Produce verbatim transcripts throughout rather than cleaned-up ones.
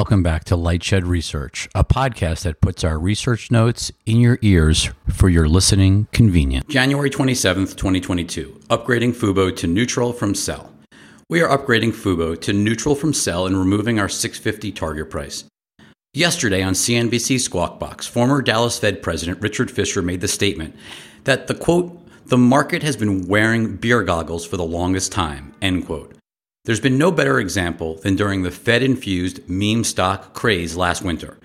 Welcome back to LightShed Research, a podcast that puts our research notes in your ears for your listening convenience. January twenty-seventh, twenty twenty-two, upgrading FUBO to neutral from sell. We are upgrading FUBO to neutral from sell and removing our six fifty target price. Yesterday on C N B C Squawk Box, former Dallas Fed President Richard Fisher made the statement that the, quote, the market has been wearing beer goggles for the longest time, end quote. There's been no better example than during the Fed-infused meme stock craze last winter.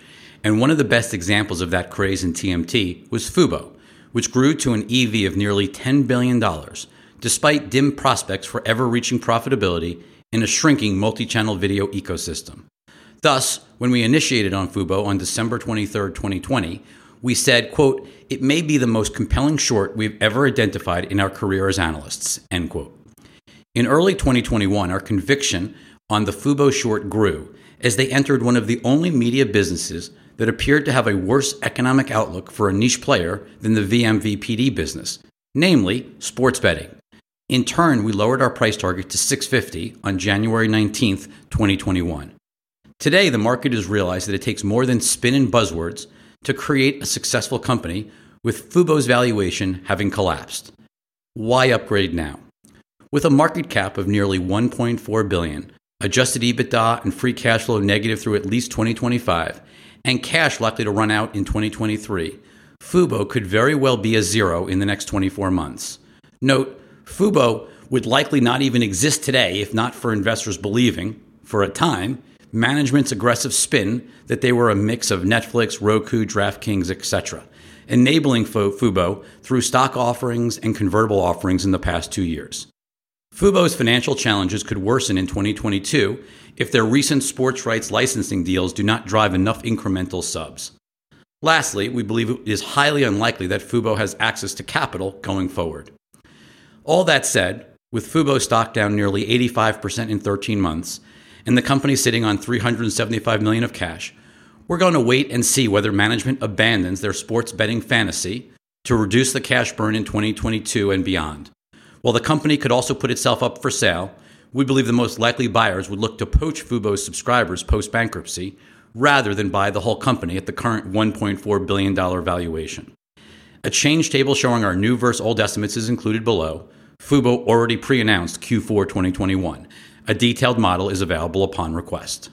And one of the best examples of that craze in T M T was FUBO, which grew to an E V of nearly ten billion dollars, despite dim prospects for ever reaching profitability in a shrinking multi-channel video ecosystem. Thus, when we initiated on FUBO on December twenty-third, twenty twenty, we said, quote, it may be the most compelling short we've ever identified in our career as analysts, end quote. In early twenty twenty-one, our conviction on the FUBO short grew as they entered one of the only media businesses that appeared to have a worse economic outlook for a niche player than the V M V P D business, namely sports betting. In turn, we lowered our price target to six fifty on January nineteenth, twenty twenty-one. Today, the market has realized that it takes more than spin and buzzwords to create a successful company, with FUBO's valuation having collapsed. Why upgrade now? With a market cap of nearly one point four billion dollars, adjusted EBITDA and free cash flow negative through at least twenty twenty-five, and cash likely to run out in twenty twenty-three, FUBO could very well be a zero in the next twenty-four months. Note, FUBO would likely not even exist today if not for investors believing, for a time, management's aggressive spin that they were a mix of Netflix, Roku, DraftKings, et cetera, enabling FUBO through stock offerings and convertible offerings in the past two years. FUBO's financial challenges could worsen in twenty twenty-two if their recent sports rights licensing deals do not drive enough incremental subs. Lastly, we believe it is highly unlikely that FUBO has access to capital going forward. All that said, with FUBO stock down nearly eighty-five percent in thirteen months and the company sitting on three hundred seventy-five million dollars of cash, we're going to wait and see whether management abandons their sports betting fantasy to reduce the cash burn in twenty twenty-two and beyond. While the company could also put itself up for sale, we believe the most likely buyers would look to poach FUBO's subscribers post-bankruptcy rather than buy the whole company at the current one point four billion dollars valuation. A change table showing our new versus old estimates is included below. FUBO already pre-announced Q four twenty twenty-one. A detailed model is available upon request.